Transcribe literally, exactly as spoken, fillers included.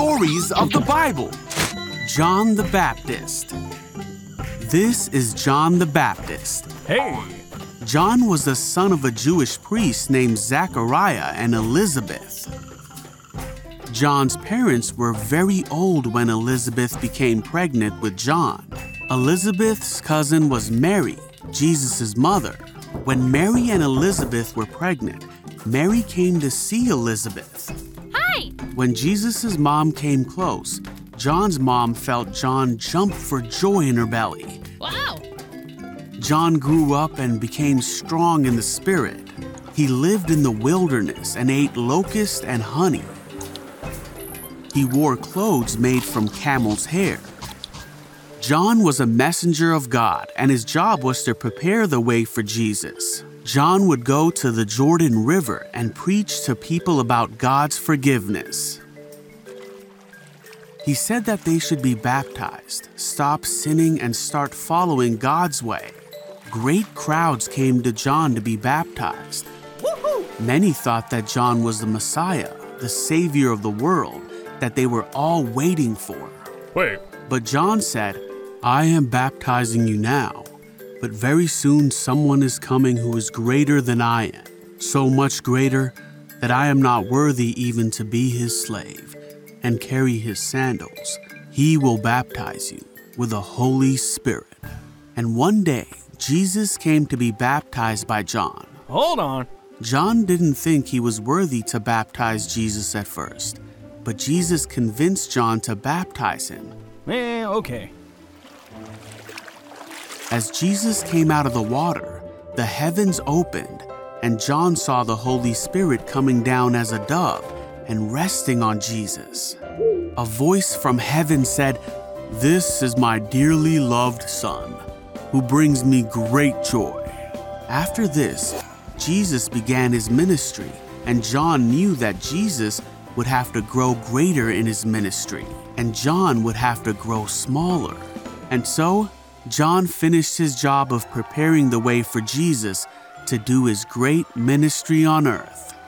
stories of the Bible. John the Baptist. This is John the Baptist. Hey! John was the son of a Jewish priest named Zachariah and Elizabeth. John's parents were very old when Elizabeth became pregnant with John. Elizabeth's cousin was Mary, Jesus' mother. When Mary and Elizabeth were pregnant, Mary came to see Elizabeth. Hi! When Jesus' mom came close, John's mom felt John jump for joy in her belly. Wow! John grew up and became strong in the spirit. He lived in the wilderness and ate locusts and honey. He wore clothes made from camel's hair. John was a messenger of God, and his job was to prepare the way for Jesus. John would go to the Jordan River and preach to people about God's forgiveness. He said that they should be baptized, stop sinning, and start following God's way. Great crowds came to John to be baptized. Woo-hoo! Many thought that John was the Messiah, the Savior of the world, that they were all waiting for. Wait. But John said, "I am baptizing you now, but very soon someone is coming who is greater than I am, so much greater that I am not worthy even to be his slave and carry his sandals. He will baptize you with the Holy Spirit." And one day, Jesus came to be baptized by John. Hold on. John didn't think he was worthy to baptize Jesus at first, but Jesus convinced John to baptize him. Eh, okay. As Jesus came out of the water, the heavens opened, and John saw the Holy Spirit coming down as a dove and resting on Jesus. A voice from heaven said, "This is my dearly loved Son, who brings me great joy." After this, Jesus began his ministry, and John knew that Jesus would have to grow greater in his ministry, and John would have to grow smaller. And so, John finished his job of preparing the way for Jesus to do his great ministry on earth.